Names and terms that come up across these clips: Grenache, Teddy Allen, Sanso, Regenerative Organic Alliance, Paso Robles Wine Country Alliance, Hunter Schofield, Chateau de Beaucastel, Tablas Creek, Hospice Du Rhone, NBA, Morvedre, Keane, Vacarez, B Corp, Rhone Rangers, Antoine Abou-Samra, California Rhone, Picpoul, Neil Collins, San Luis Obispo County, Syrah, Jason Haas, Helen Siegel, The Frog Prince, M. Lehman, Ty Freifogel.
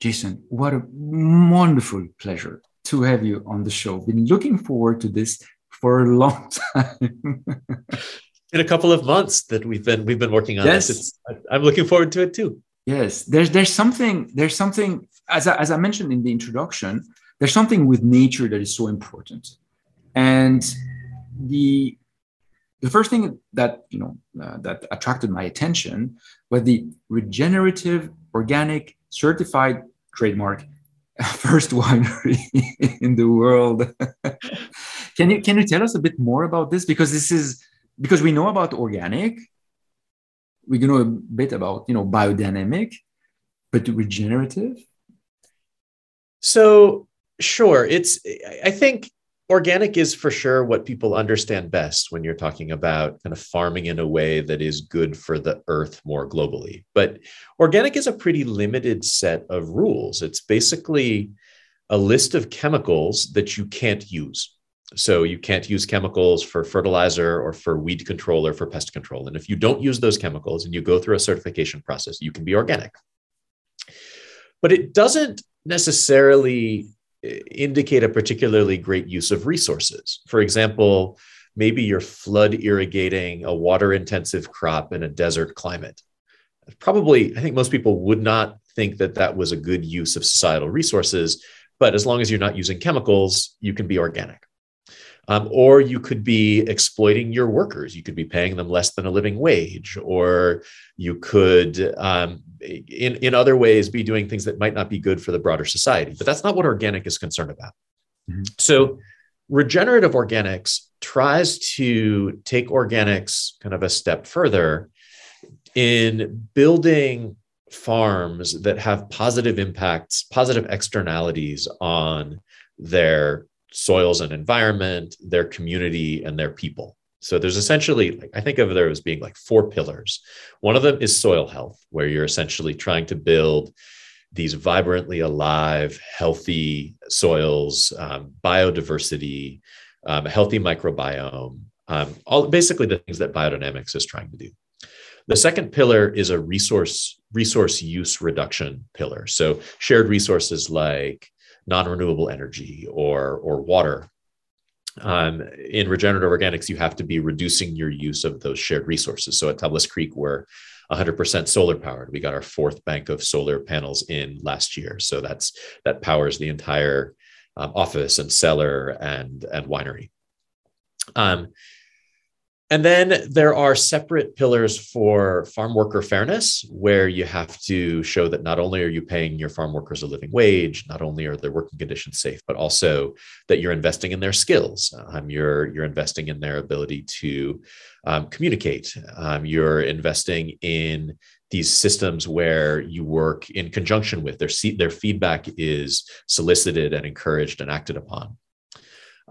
Jason, what a wonderful pleasure to have you on the show. Been looking forward to this for a long time. In a couple of months that we've been working on this. I'm looking forward to it too. Yes, there's something as I mentioned in the introduction, there's something with nature that is so important. And the first thing that that attracted my attention was the Regenerative Organic Certified trademark first winery in the world. Can you tell us a bit more about this? Because we know about organic, we know a bit about biodynamic, but regenerative. So sure, I think organic is for sure what people understand best when you're talking about kind of farming in a way that is good for the earth more globally. But organic is a pretty limited set of rules. It's basically a list of chemicals that you can't use. So you can't use chemicals for fertilizer or for weed control or for pest control. And if you don't use those chemicals and you go through a certification process, you can be organic. But it doesn't necessarily indicate a particularly great use of resources. For example, maybe you're flood irrigating a water-intensive crop in a desert climate. Probably, I think most people would not think that that was a good use of societal resources, but as long as you're not using chemicals, you can be organic. Or you could be exploiting your workers. You could be paying them less than a living wage, or you could, in other ways, be doing things that might not be good for the broader society. But that's not what organic is concerned about. Mm-hmm. So regenerative organics tries to take organics kind of a step further in building farms that have positive impacts, positive externalities on their soils and environment, their community, and their people. So there's essentially, I think of there as being like four pillars. One of them is soil health, where you're essentially trying to build these vibrantly alive, healthy soils, biodiversity, a healthy microbiome, all basically the things that biodynamics is trying to do. The second pillar is a resource use reduction pillar. So shared resources like non-renewable energy or water. In regenerative organics, you have to be reducing your use of those shared resources. So at Tablas Creek, we're 100% solar powered. We got our fourth bank of solar panels in last year. So that powers the entire office and cellar and winery. And then there are separate pillars for farm worker fairness, where you have to show that not only are you paying your farm workers a living wage, not only are their working conditions safe, but also that you're investing in their skills. You're investing in their ability to communicate. You're investing in these systems where you work in conjunction with their feedback is solicited and encouraged and acted upon.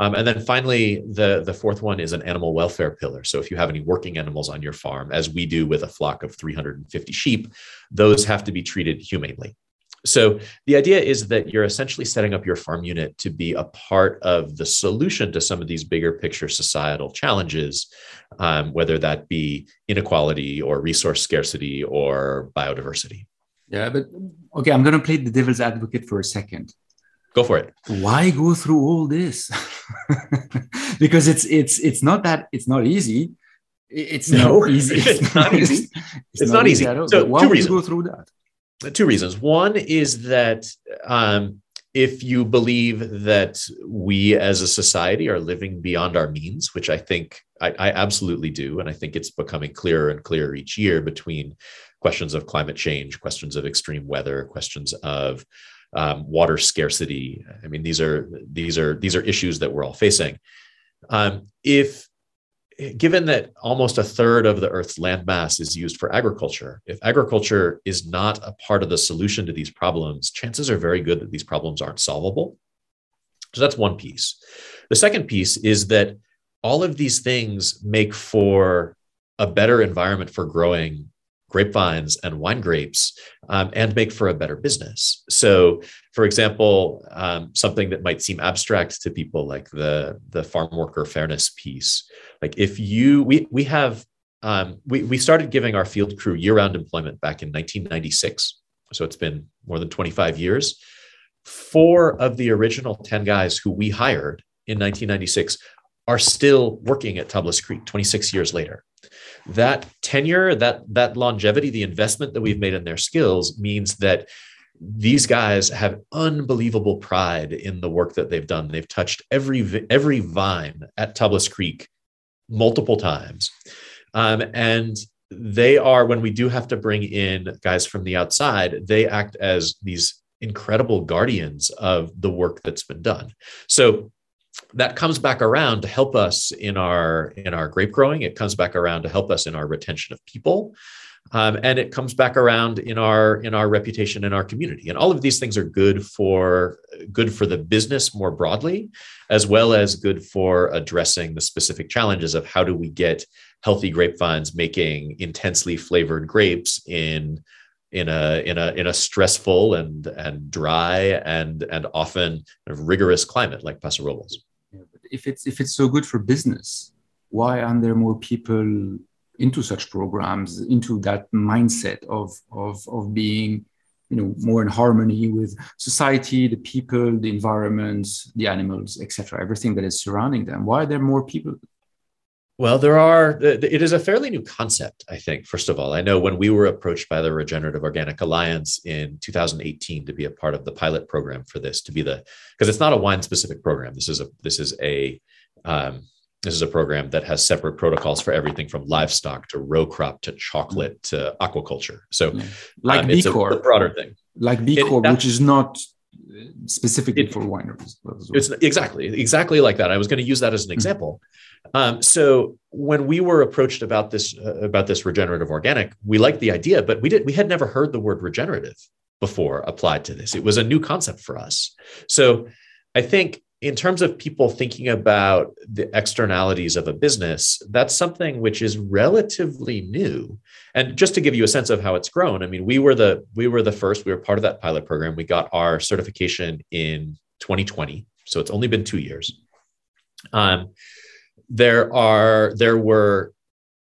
And then finally, the fourth one is an animal welfare pillar. So if you have any working animals on your farm, as we do with a flock of 350 sheep, those have to be treated humanely. So the idea is that you're essentially setting up your farm unit to be a part of the solution to some of these bigger picture societal challenges, whether that be inequality or resource scarcity or biodiversity. Yeah, but okay, I'm going to play the devil's advocate for a second. Go for it. Why go through all this? Because it's not easy. It's not easy. So why would you go through that? Two reasons. One is that if you believe that we as a society are living beyond our means, which I think I absolutely do, and I think it's becoming clearer and clearer each year between questions of climate change, questions of extreme weather, questions of water scarcity. I mean, these are issues that we're all facing. If given that almost a third of the Earth's landmass is used for agriculture, if agriculture is not a part of the solution to these problems, chances are very good that these problems aren't solvable. So that's one piece. The second piece is that all of these things make for a better environment for growing grapevines and wine grapes, and make for a better business. So, for example, something that might seem abstract to people, like the farm worker fairness piece. Like we started giving our field crew year-round employment back in 1996. So it's been more than 25 years. Four of the original 10 guys who we hired in 1996 are still working at Tablas Creek 26 years later. That tenure, that longevity, the investment that we've made in their skills means that these guys have unbelievable pride in the work that they've done. They've touched every vine at Tablas Creek multiple times. And they are, when we do have to bring in guys from the outside, they act as these incredible guardians of the work that's been done. So that comes back around to help us in our grape growing. It comes back around to help us in our retention of people. And it comes back around in our reputation in our community. And all of these things are good for the business more broadly, as well as good for addressing the specific challenges of how do we get healthy grapevines making intensely flavored grapes in a stressful and dry and often rigorous climate like Paso Robles. Yeah, but if it's so good for business, why aren't there more people into such programs, into that mindset of being, more in harmony with society, the people, the environment, the animals, etc., everything that is surrounding them? Why are there more people? Well, it is a fairly new concept, I think, first of all. I know when we were approached by the Regenerative Organic Alliance in 2018 to be a part of the pilot program for this, because it's not a wine-specific program. This is a program that has separate protocols for everything from livestock to row crop to chocolate to aquaculture. So like B Corp, it's a broader thing. Like B Corp, which is not specifically for wineries. It's exactly like that. I was going to use that as an example. So when we were approached about this regenerative organic, we liked the idea, but we had never heard the word regenerative before applied to this. It was a new concept for us. So I think in terms of people thinking about the externalities of a business, that's something which is relatively new. And just to give you a sense of how it's grown, I mean, we were the first, we were part of that pilot program. We got our certification in 2020. So it's only been 2 years. There were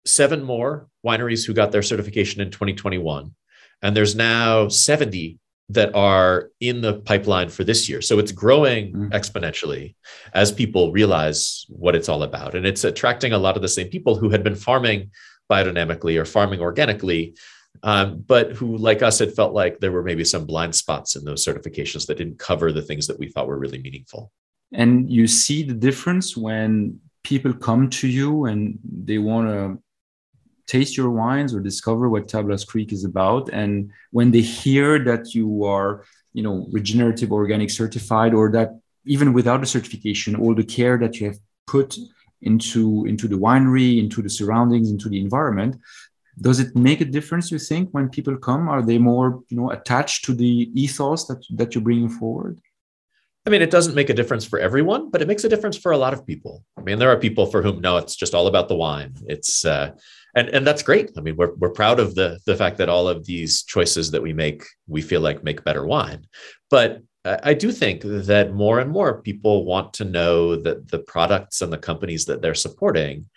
7 more wineries who got their certification in 2021. And there's now 70 that are in the pipeline for this year. So it's growing exponentially as people realize what it's all about. And it's attracting a lot of the same people who had been farming biodynamically or farming organically, but who, like us, had felt like there were maybe some blind spots in those certifications that didn't cover the things that we thought were really meaningful. And you see the difference when people come to you and they want to taste your wines or discover what Tablas Creek is about. And when they hear that you are, regenerative organic certified, or that even without a certification, all the care that you have put into the winery, into the surroundings, into the environment, does it make a difference, you think, when people come? Are they more, attached to the ethos that you're bringing forward? I mean, it doesn't make a difference for everyone, but it makes a difference for a lot of people. I mean, there are people for whom, no, it's just all about the wine. It's, and that's great. I mean, we're proud of the fact that all of these choices that we make, we feel like make better wine. But I do think that more and more people want to know that the products and the companies that they're supporting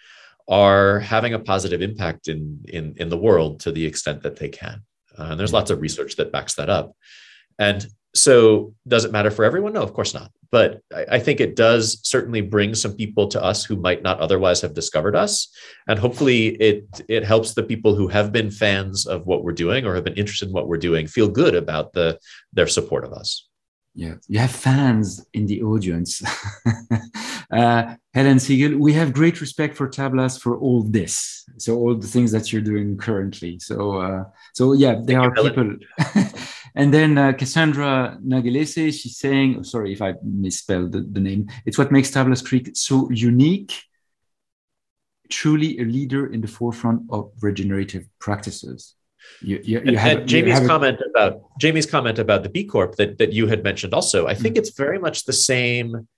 are having a positive impact in the world to the extent that they can. And there's lots of research that backs that up. And so does it matter for everyone? No, of course not. But I think it does certainly bring some people to us who might not otherwise have discovered us. And hopefully it helps the people who have been fans of what we're doing or have been interested in what we're doing feel good about their support of us. Yeah, you have fans in the audience. Helen Siegel, we have great respect for Tablas for all this. So all the things that you're doing currently. So yeah, there are people. And then Cassandra Nagelese, she's saying, sorry if I misspelled the name, it's what makes Tablas Creek so unique, truly a leader in the forefront of regenerative practices. Jamie's comment about the B Corp that you had mentioned also, I think it's very much the same.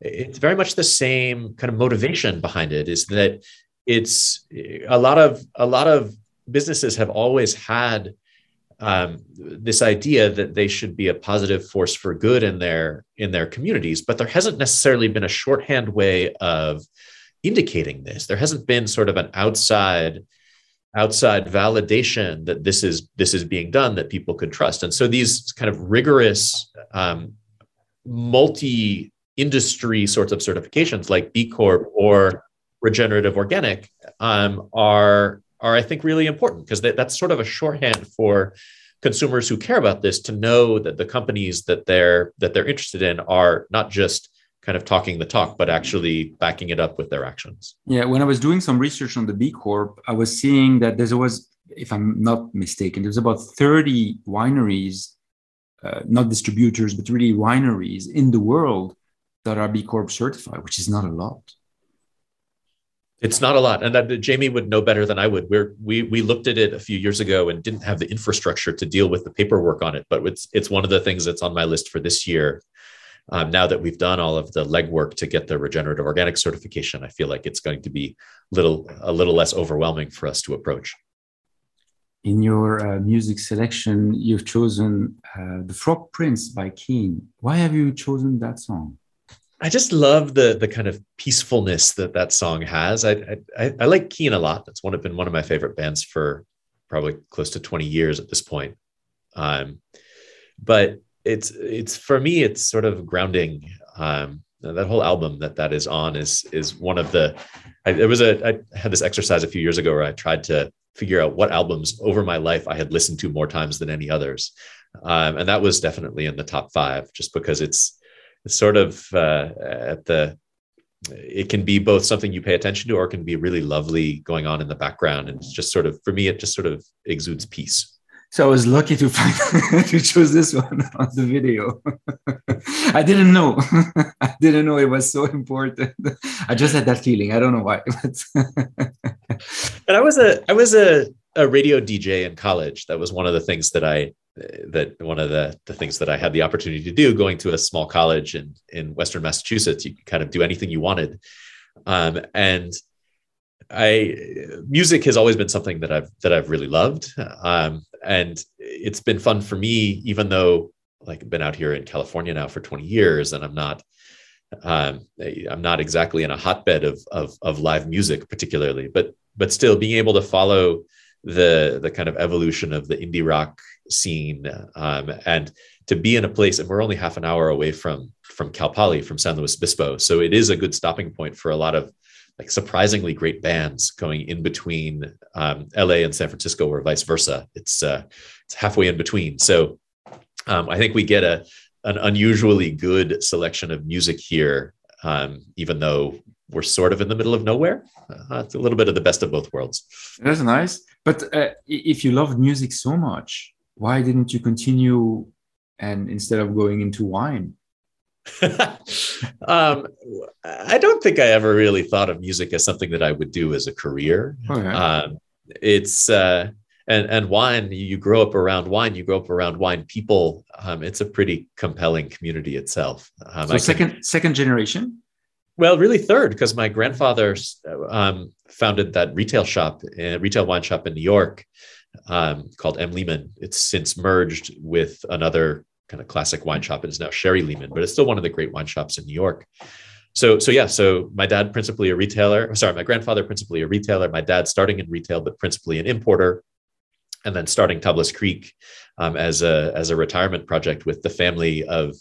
It's very much the same kind of motivation behind it. Is that it's a lot of businesses have always had this idea that they should be a positive force for good in their communities, but there hasn't necessarily been a shorthand way of indicating this. There hasn't been sort of an outside outside validation that this is being done, that people could trust. And so these kind of rigorous multi-industry sorts of certifications like B Corp or Regenerative Organic are I think really important, because that's sort of a shorthand for consumers who care about this to know that the companies that they're interested in are not just kind of talking the talk, but actually backing it up with their actions. Yeah, when I was doing some research on the B Corp, I was seeing that there was, if I'm not mistaken, there was about 30 wineries, not distributors, but really wineries in the world that are B Corp certified, which is not a lot. It's not a lot. And that Jamie would know better than I would. We looked at it a few years ago and didn't have the infrastructure to deal with the paperwork on it. But it's one of the things that's on my list for this year. Now that we've done all of the legwork to get the Regenerative Organic certification, I feel like it's going to be a little less overwhelming for us to approach. In your music selection, you've chosen The Frog Prince by Keane. Why have you chosen that song? I just love the kind of peacefulness that song has. I like Keane a lot. That's been one of my favorite bands for probably close to 20 years at this point. But it's for me, it's sort of grounding. That whole album that is on is one of the. I had this exercise a few years ago where I tried to figure out what albums over my life I had listened to more times than any others, and that was definitely in the top 5, just because it's. It's sort of it can be both something you pay attention to, or it can be really lovely going on in the background. And it's just sort of, for me, it just sort of exudes peace. So I was lucky to find to choose this one on the video. I didn't know it was so important. I just had that feeling. I don't know why. And I was a radio DJ in college. That was one of the things that things that I had the opportunity to do, going to a small college in Western Massachusetts. You could kind of do anything you wanted. Music has always been something that I've really loved. And it's been fun for me, even though, like, I've been out here in California now for 20 years and I'm not exactly in a hotbed of live music particularly, but still being able to follow the kind of evolution of the indie rock scene, and to be in a place, and we're only half an hour away from Cal Poly, from San Luis Obispo. So it is a good stopping point for a lot of, like, surprisingly great bands going in between LA and San Francisco, or vice versa. It's halfway in between. So I think we get an unusually good selection of music here, even though we're sort of in the middle of nowhere. It's a little bit of the best of both worlds. That's nice. But if you love music so much, why didn't you continue and instead of going into wine? I don't think I ever really thought of music as something that I would do as a career. Okay. And wine, you grow up around wine, people. It's a pretty compelling community itself. So second generation? Well, really third, because my grandfather founded that retail wine shop in New York called M. Lehman. It's since merged with another kind of classic wine shop. It is now Sherry Lehman, but it's still one of the great wine shops in New York. So my dad, principally a retailer. Sorry, my grandfather, principally a retailer. My dad starting in retail, but principally an importer. And then starting Tablas Creek as a retirement project with the family of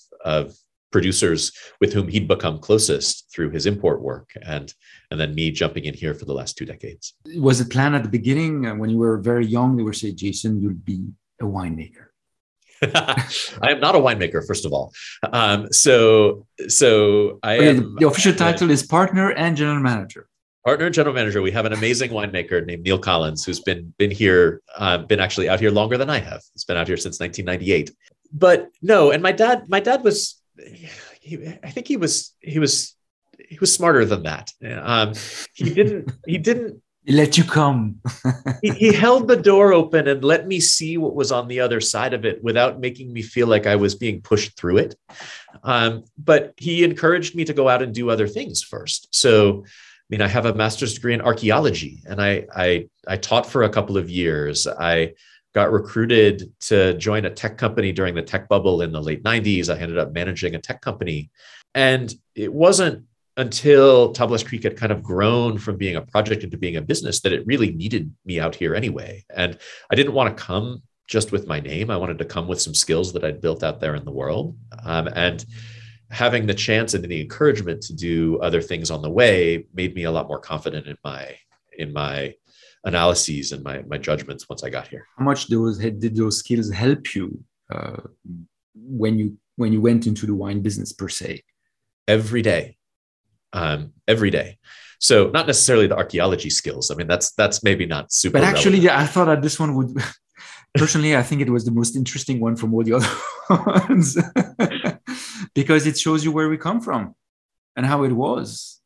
producers with whom he'd become closest through his import work, and then me jumping in here for the last 2 decades. Was it planned at the beginning when you were very young? They were saying, Jason, you'll be a winemaker. I am not a winemaker, first of all. The official title is partner and general manager. Partner and general manager. We have an amazing winemaker named Neil Collins, who's been actually out here longer than I have. He's been out here since 1998. But no, and my dad was. I think he was smarter than that. He didn't let you come. he held the door open and let me see what was on the other side of it without making me feel like I was being pushed through it. But he encouraged me to go out and do other things first. So, I mean, I have a master's degree in archaeology, and I taught for a couple of years. I got recruited to join a tech company during the tech bubble in the late 90s. I ended up managing a tech company. And it wasn't until Tablas Creek had kind of grown from being a project into being a business that it really needed me out here anyway. And I didn't want to come just with my name. I wanted to come with some skills that I'd built out there in the world. And having the chance and the encouragement to do other things on the way made me a lot more confident in my analyses and my judgments once I got here. How much did those skills help you when you went into the wine business per se? Every day. So not necessarily the archaeology skills. I mean, that's maybe not super. But actually, relevant. Yeah, I thought that this one would. Personally, I think it was the most interesting one from all the other ones because it shows you where we come from and how it was.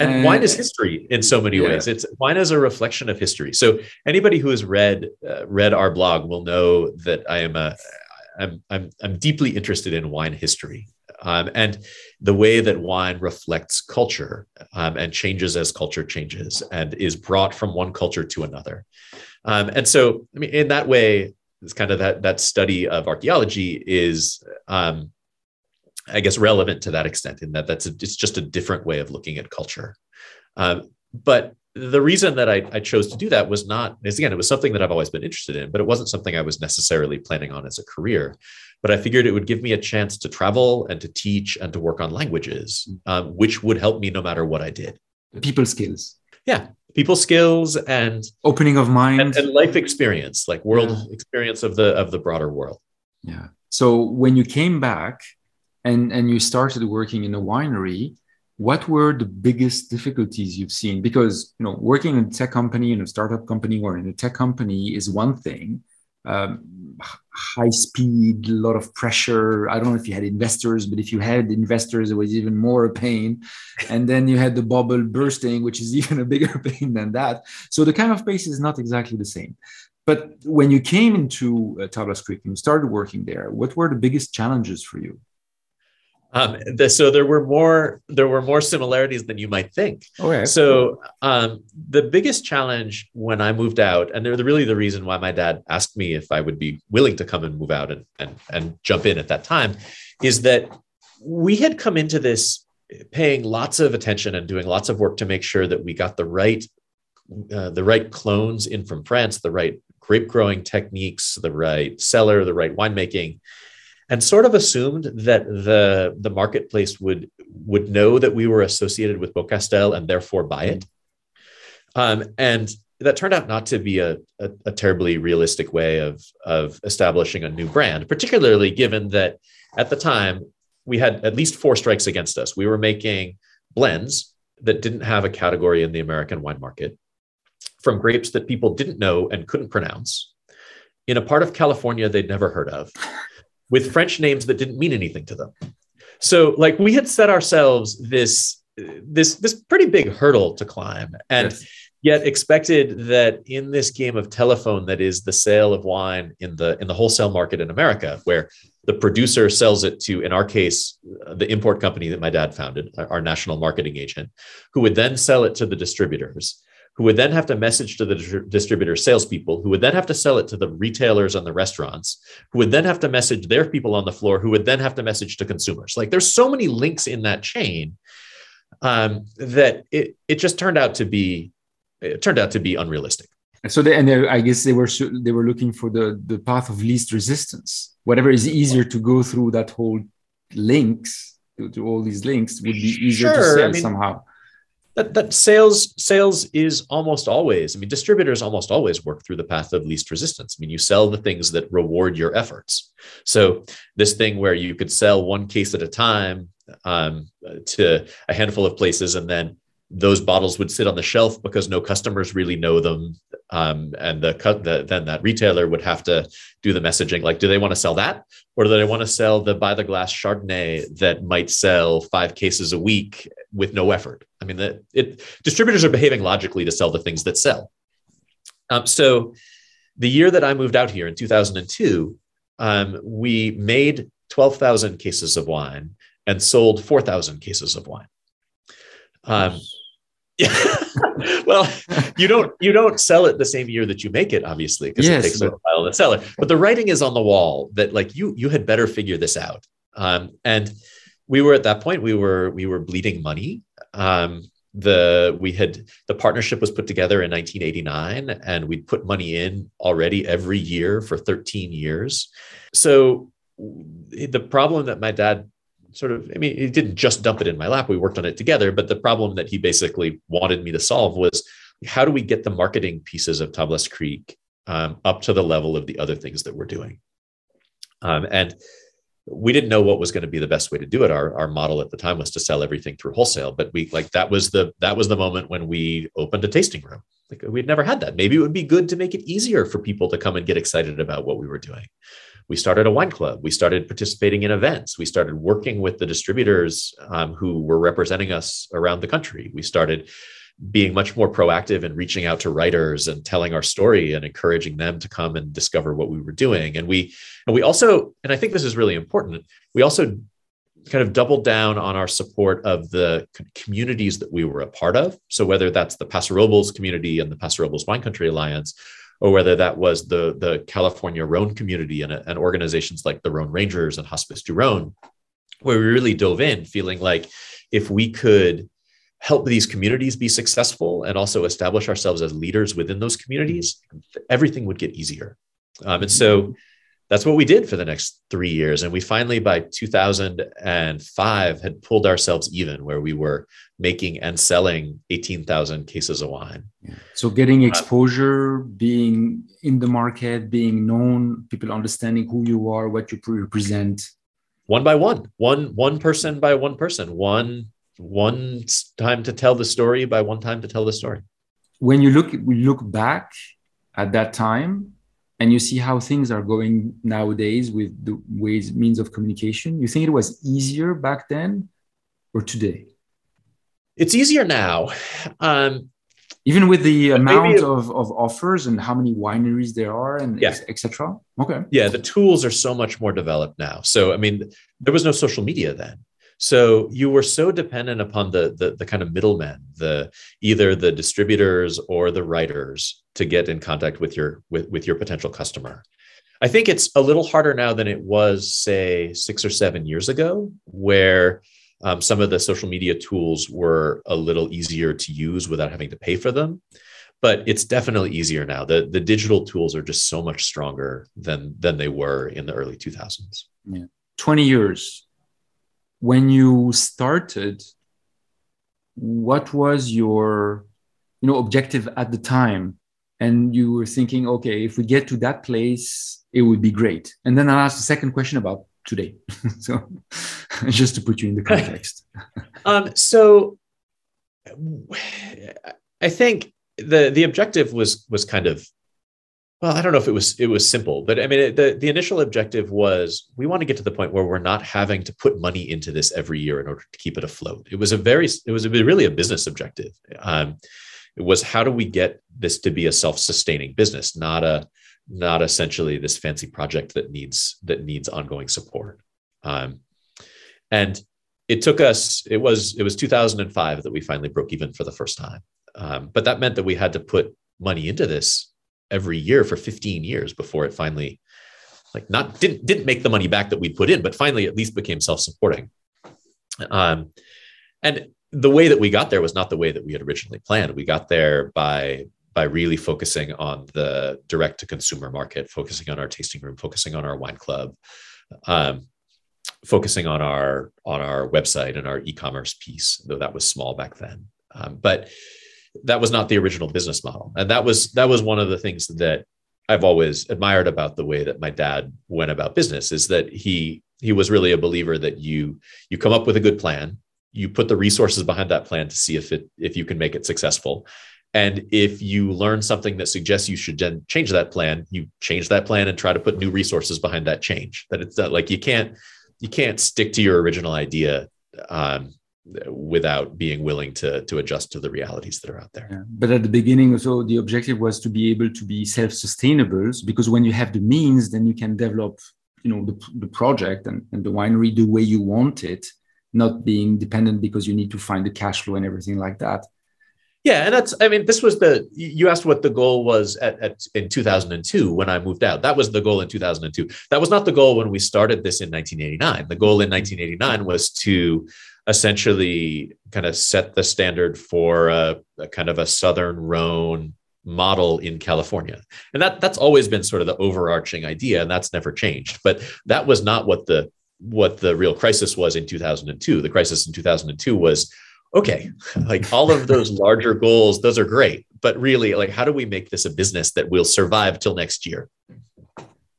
And wine is history in so many ways. Wine is a reflection of history. So anybody who has read our blog will know that I'm deeply interested in wine history and the way that wine reflects culture and changes as culture changes and is brought from one culture to another. And so, I mean, in that way, it's kind of that study of archaeology is. I guess relevant to that extent in it's just a different way of looking at culture. But the reason that I chose to do that was it was something that I've always been interested in, but it wasn't something I was necessarily planning on as a career. But I figured it would give me a chance to travel and to teach and to work on languages, which would help me no matter what I did. People skills. Yeah. People skills and opening of mind and life experience, like world experience of the broader world. Yeah. So when you came back, and you started working in a winery, what were the biggest difficulties you've seen? Because, you know, working in a tech company, in a startup company, or in a tech company is one thing. High speed, a lot of pressure. I don't know if you had investors, but if you had investors, it was even more a pain. And then you had the bubble bursting, which is even a bigger pain than that. So the kind of pace is not exactly the same. But when you came into Tablas Creek and started working there, what were the biggest challenges for you? So there were more similarities than you might think. Okay. So the biggest challenge when I moved out, and they're really the reason why my dad asked me if I would be willing to come and move out and jump in at that time, is that we had come into this paying lots of attention and doing lots of work to make sure that we got the right clones in from France, the right grape growing techniques, the right cellar, the right winemaking. And sort of assumed that the marketplace would know that we were associated with Beaucastel and therefore buy it. And that turned out not to be a terribly realistic way of establishing a new brand, particularly given that at the time we had at least 4 strikes against us. We were making blends that didn't have a category in the American wine market from grapes that people didn't know and couldn't pronounce in a part of California they'd never heard of. With French names that didn't mean anything to them. So like we had set ourselves this pretty big hurdle to climb and yet expected that in this game of telephone that is the sale of wine in the wholesale market in America, where the producer sells it to, in our case, the import company that my dad founded, our national marketing agent, who would then sell it to the distributors, who would then have to message to the distributor salespeople, who would then have to sell it to the retailers and the restaurants, who would then have to message their people on the floor, who would then have to message to consumers. Like there's so many links in that chain that it just turned out to be unrealistic. So I guess they were looking for the path of least resistance. Whatever is easier to go through that whole links to all these links would be easier to sell somehow. That sales is almost always, distributors almost always work through the path of least resistance. You sell the things that reward your efforts. So this thing where you could sell one case at a time to a handful of places, and then those bottles would sit on the shelf because no customers really know them. And then that retailer would have to do the messaging, like, do they want to sell that? Or do they want to sell the by the glass Chardonnay that might sell 5 cases a week with no effort? Distributors are behaving logically to sell the things that sell. So the year that I moved out here in 2002, we made 12,000 cases of wine and sold 4,000 cases of wine. Well, you don't sell it the same year that you make it, obviously, because it takes a while to sell it. But the writing is on the wall that like you had better figure this out. And we were at that point we were bleeding money. The partnership was put together in 1989, and we'd put money in already every year for 13 years. So the problem that my dad he didn't just dump it in my lap. We worked on it together, but the problem that he basically wanted me to solve was, how do we get the marketing pieces of Tablas Creek up to the level of the other things that we're doing? And we didn't know what was going to be the best way to do it. Our model at the time was to sell everything through wholesale, but that was the moment when we opened a tasting room. Like, we'd never had that. Maybe it would be good to make it easier for people to come and get excited about what we were doing. We started a wine club. We started participating in events. We started working with the distributors who were representing us around the country. We started being much more proactive and reaching out to writers and telling our story and encouraging them to come and discover what we were doing. And we also, and I think this is really important, we also kind of doubled down on our support of the communities that we were a part of. So whether that's the Paso Robles community and the Paso Robles Wine Country Alliance, or whether that was the California Rhone community and organizations like the Rhone Rangers and Hospice Du Rhone, where we really dove in feeling like if we could help these communities be successful and also establish ourselves as leaders within those communities, everything would get easier. And so that's what we did for the next 3 years. And we finally, by 2005, had pulled ourselves even, where we were making and selling 18,000 cases of wine. Yeah. So getting exposure, being in the market, being known, people understanding who you are, what you represent. One by one person by one person, one time to tell the story by one time to tell the story. When you look back at that time, and you see how things are going nowadays with the ways, means of communication, you think it was easier back then or today? It's easier now. Even with the amount of offers and how many wineries there are and et cetera? Okay. Yeah, the tools are so much more developed now. So, I mean, there was no social media then. So you were so dependent upon the kind of middlemen, either the distributors or the writers, to get in contact with your potential customer. I think it's a little harder now than it was, say, 6 or 7 years ago, where some of the social media tools were a little easier to use without having to pay for them. But it's definitely easier now. The digital tools are just so much stronger than they were in the early 2000s. Yeah. 20 years. When you started, what was your, objective at the time? And you were thinking, okay, if we get to that place, it would be great. And then I'll ask the second question about today. So just to put you in the context. So I think the objective was kind of, well, I don't know if it was simple, but I mean, the initial objective was, we want to get to the point where we're not having to put money into this every year in order to keep it afloat. It was really a business objective. It was, how do we get this to be a self-sustaining business, not essentially this fancy project that needs ongoing support. And it took us. It was 2005 that we finally broke even for the first time, but that meant that we had to put money into this every year for 15 years before it finally didn't make the money back that we put in, but finally at least became self-supporting. And the way that we got there was not the way that we had originally planned. We got there by really focusing on the direct to consumer market, focusing on our tasting room, focusing on our wine club, focusing on our website and our e-commerce piece, though that was small back then. But that was not the original business model. And that was one of the things that I've always admired about the way that my dad went about business, is that he was really a believer that you come up with a good plan, you put the resources behind that plan to see if you can make it successful. And if you learn something that suggests you should then change that plan, you change that plan and try to put new resources behind that change. That it's not like you can't stick to your original idea without being willing to adjust to the realities that are out there. Yeah. But at the beginning, so the objective was to be able to be self-sustainable, because when you have the means, then you can develop, the project and the winery the way you want it, not being dependent because you need to find the cash flow and everything like that. Yeah. And you asked what the goal was in 2002 when I moved out. That was the goal in 2002. That was not the goal when we started this in 1989. The goal in 1989 was to essentially kind of set the standard for a kind of a Southern Rhone model in California. And that's always been sort of the overarching idea, and that's never changed. But that was not what the real crisis was in 2002. The crisis in 2002 was, okay, like all of those larger goals, those are great, but really, like, how do we make this a business that will survive till next year?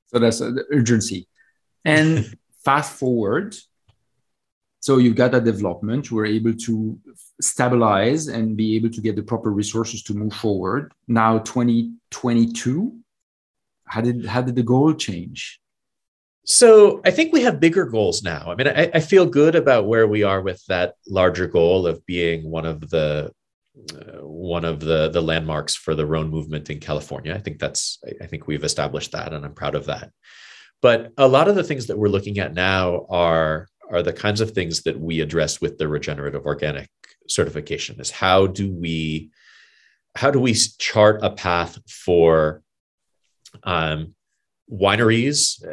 So that's the urgency. And fast forward, so you've got that development, you were able to stabilize and be able to get the proper resources to move forward. Now 2022, how did the goal change? So I think we have bigger goals now. I mean, I feel good about where we are with that larger goal of being one of the landmarks for the Rhone movement in California. I think we've established that, and I'm proud of that. But a lot of the things that we're looking at now are the kinds of things that we address with the regenerative organic certification. Is how do we chart a path for wineries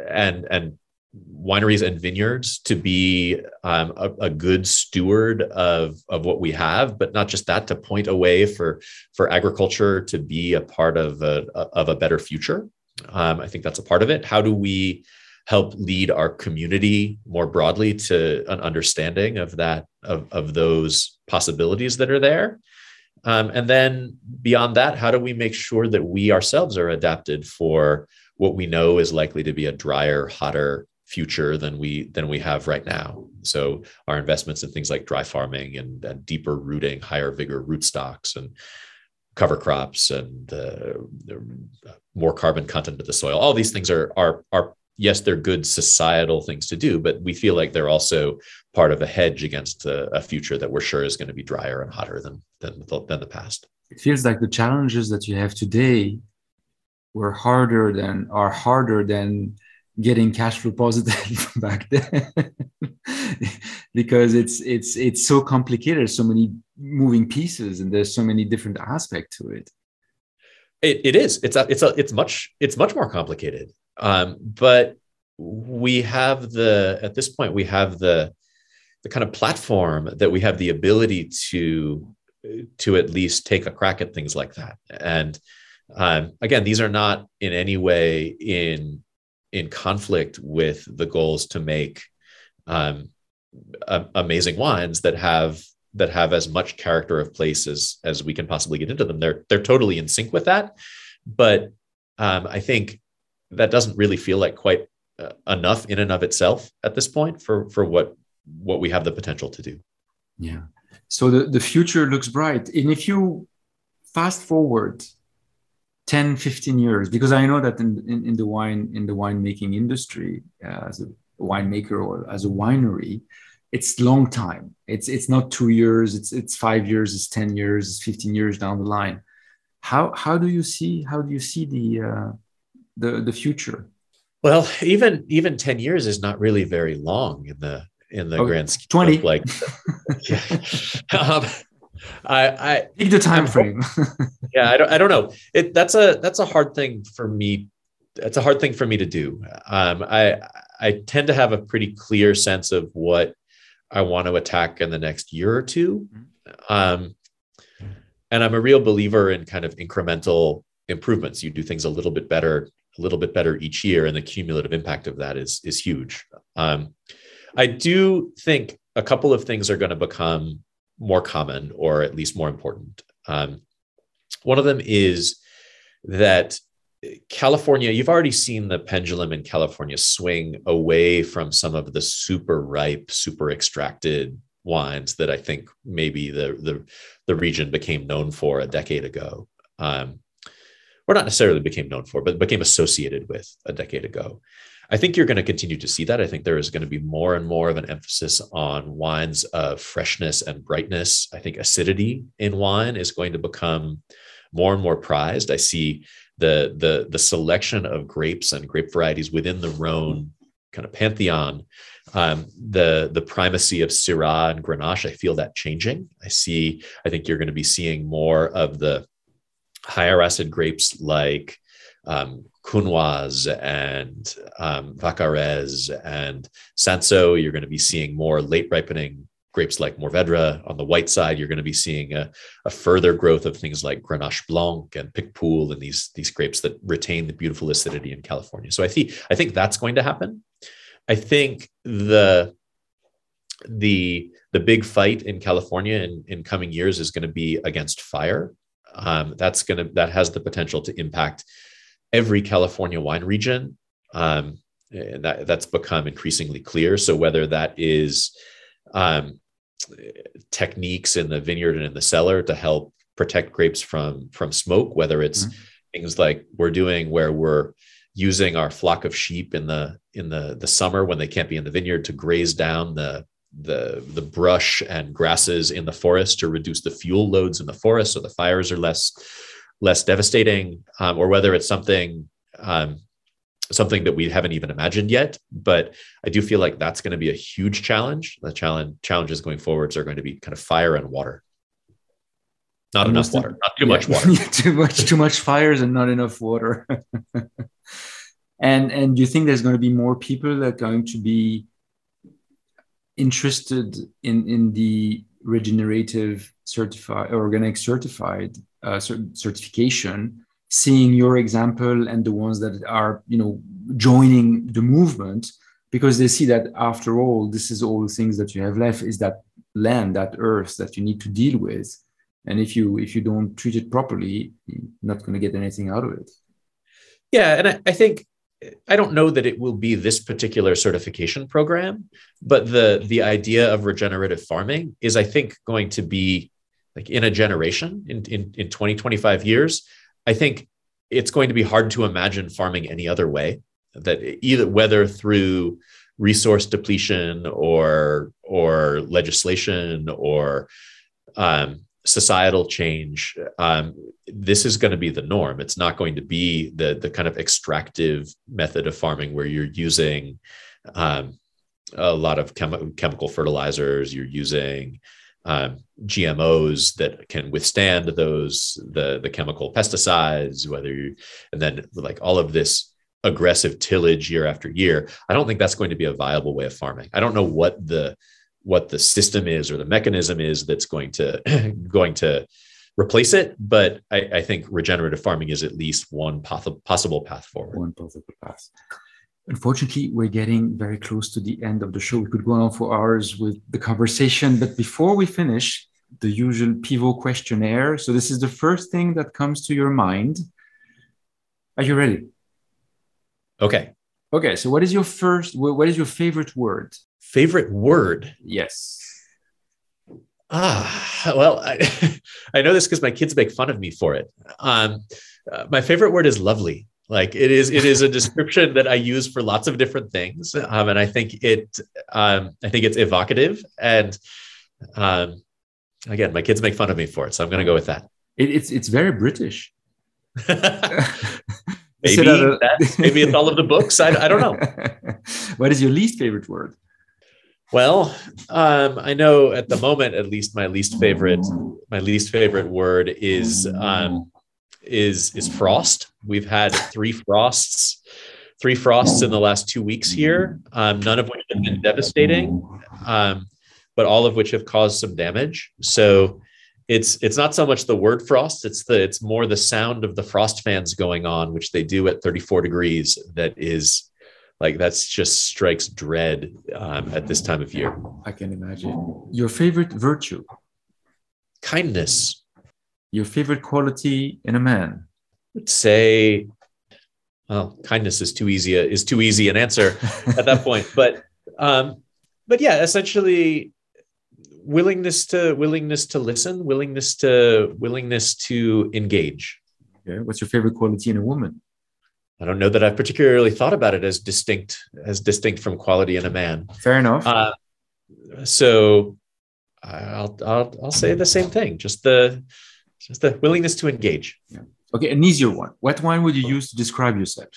and vineyards to be a good steward of what we have, but not just that, to point a way for agriculture to be a part of a better future. I think that's a part of it. How do we help lead our community more broadly to an understanding of that, of those possibilities that are there? And then beyond that, how do we make sure that we ourselves are adapted for what we know is likely to be a drier, hotter future than we have right now? So our investments in things like dry farming and deeper rooting, higher vigor rootstocks and cover crops and more carbon content of the soil. All these things are yes, they're good societal things to do, but we feel like they're also part of a hedge against a future that we're sure is going to be drier and hotter than the past. It feels like the challenges that you have today are harder than getting cash flow positive back then, because it's so complicated, so many moving pieces, and there's so many different aspects to it. It's much more complicated. But we have at this point we have the kind of platform that we have the ability to at least take a crack at things like that. And again, these are not in any way in conflict with the goals to make amazing wines that have as much character of place as we can possibly get into them. They're totally in sync with that, but I think that doesn't really feel like quite enough in and of itself at this point for what we have the potential to do. Yeah. So the future looks bright, and if you fast forward 10, 15 years, because I know that in the winemaking industry, as a winemaker or as a winery, it's long time. It's not 2 years. It's 5 years. It's 10 years. It's 15 years down the line. How do you see the future? Well, even 10 years is not really very long in the grand scheme. 20. Like, yeah. I pick the time frame. Yeah, I don't know. That's a hard thing for me. That's a hard thing for me to do. I tend to have a pretty clear sense of what I want to attack in the next year or two, and I'm a real believer in kind of incremental improvements. You do things a little bit better each year, and the cumulative impact of that is huge. I do think a couple of things are going to become more common, or at least more important. One of them is that California, you've already seen the pendulum in California swing away from some of the super ripe, super extracted wines that I think maybe the region became known for a decade ago. Or not necessarily became known for, but became associated with a decade ago. I think you're going to continue to see that. I think there is going to be more and more of an emphasis on wines of freshness and brightness. I think acidity in wine is going to become more and more prized. I see the selection of grapes and grape varieties within the Rhone kind of pantheon, the primacy of Syrah and Grenache. I feel that changing. I think you're going to be seeing more of the higher acid grapes like Cunoise and Vacarez and Sanso. You're going to be seeing more late ripening grapes like Morvedre. On the white side, you're going to be seeing a further growth of things like Grenache Blanc and Picpoul and these grapes that retain the beautiful acidity in California. So I think that's going to happen. I think the big fight in California in coming years is going to be against fire. That has the potential to impact every California wine region. And that's become increasingly clear. So whether that is techniques in the vineyard and in the cellar to help protect grapes from smoke, whether it's things like we're doing where we're using our flock of sheep in the summer when they can't be in the vineyard to graze down the brush and grasses in the forest to reduce the fuel loads in the forest so the fires are less devastating, or whether it's something that we haven't even imagined yet. But I do feel like that's going to be a huge challenge. The challenges going forwards are going to be kind of fire and water. Not enough water, not too much water. too much fires and not enough water. And do you think there's going to be more people that are going to be interested in the regenerative certified or organic certified certification? Seeing your example and the ones that are, joining the movement, because they see that after all, this is all the things that you have left is that land, that earth that you need to deal with. And if you don't treat it properly, you're not going to get anything out of it. Yeah. And I think, I don't know that it will be this particular certification program, but the idea of regenerative farming is, I think, going to be like in a generation, in 20, 25 years, I think it's going to be hard to imagine farming any other way, that either whether through resource depletion or legislation or societal change, this is going to be the norm. It's not going to be the kind of extractive method of farming where you're using a lot of chemical fertilizers, you're using GMOs that can withstand the chemical pesticides, and then all of this aggressive tillage year after year. I don't think that's going to be a viable way of farming. I don't know what the system is or the mechanism is that's going to replace it. But I think regenerative farming is at least one possible path forward. One possible path. Unfortunately, we're getting very close to the end of the show. We could go on for hours with the conversation, but before we finish, the usual pivot questionnaire. So this is the first thing that comes to your mind. Are you ready? Okay. Okay. So what is your favorite word? Favorite word? Yes. Well, I know this because my kids make fun of me for it. My favorite word is lovely. Like it is a description that I use for lots of different things, and I think it's evocative. And again, my kids make fun of me for it, so I'm going to go with that. It's very British. Maybe it's all of the books. I don't know. What is your least favorite word? Well, I know at the moment, at least, my least favorite word is. Is frost. We've had three frosts in the last 2 weeks here, none of which have been devastating, but all of which have caused some damage. So it's not so much the word frost, it's more the sound of the frost fans going on, which they do at 34 degrees. That is like, that's just strikes dread at this time of year. I can imagine. Your favorite virtue? Kindness. Your favorite quality in a man? I'd say, well, kindness is too easy an answer at that point. But yeah, essentially, willingness to listen, willingness to engage. Okay. What's your favorite quality in a woman? I don't know that I've particularly thought about it as distinct from quality in a man. Fair enough. So I'll say the same thing. Just the willingness to engage. Yeah. Okay, an easier one. What wine would you use to describe yourself?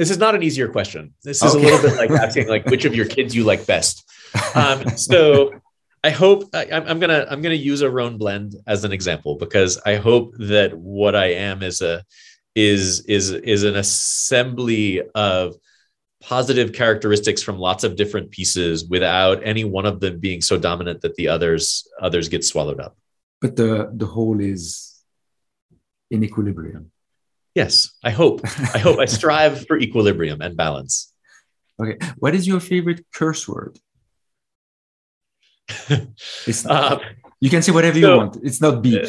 This is not an easier question. This is a little bit like asking, like, which of your kids you like best. So I hope I'm gonna use a Rhone blend as an example, because I hope that what I am is an assembly of positive characteristics from lots of different pieces without any one of them being so dominant that the others get swallowed up. But the whole is in equilibrium. Yes, I hope. I strive for equilibrium and balance. Okay. What is your favorite curse word? You can say whatever you want. It's not beep.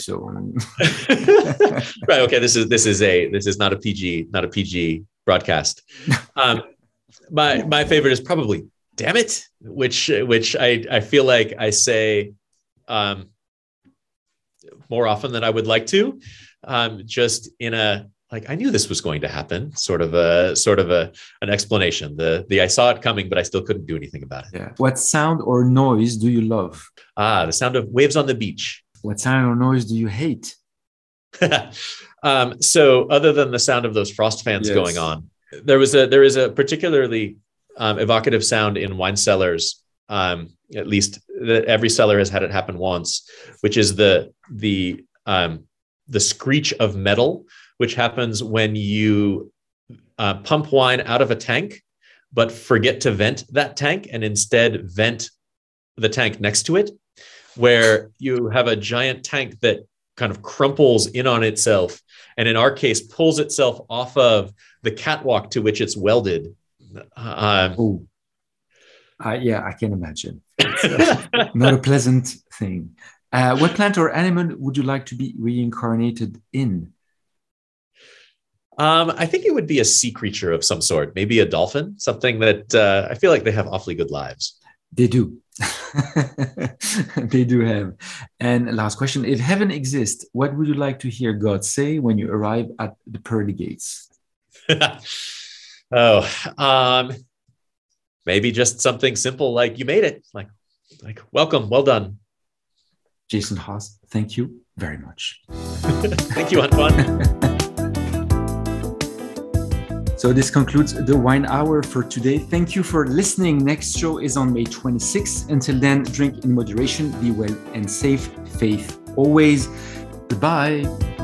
Right. Okay. This is not a PG, broadcast. My favorite is probably "damn it," which I feel like I say more often than I would like to, just in a, like, I knew this was going to happen, sort of an explanation. The I saw it coming, but I still couldn't do anything about it. Yeah. What sound or noise do you love? The sound of waves on the beach. What sound or noise do you hate? So other than the sound of those frost fans going on, there is a particularly evocative sound in wine cellars. At least that every cellar has had it happen once, which is the screech of metal, which happens when you pump wine out of a tank, but forget to vent that tank and instead vent the tank next to it, where you have a giant tank that kind of crumples in on itself. And in our case, pulls itself off of the catwalk to which it's welded. Yeah, I can imagine. Not a pleasant thing. What plant or animal would you like to be reincarnated in? I think it would be a sea creature of some sort, maybe a dolphin, something that I feel like they have awfully good lives. They do. They do have. And last question, if heaven exists, what would you like to hear God say when you arrive at the pearly gates? Maybe just something simple like, you made it, like welcome, well done. Jason Haas, thank you very much. Thank you, Antoine. So this concludes the Wine Hour for today. Thank you for listening. Next show is on May 26th. Until then, drink in moderation, be well and safe. Faith always. Goodbye.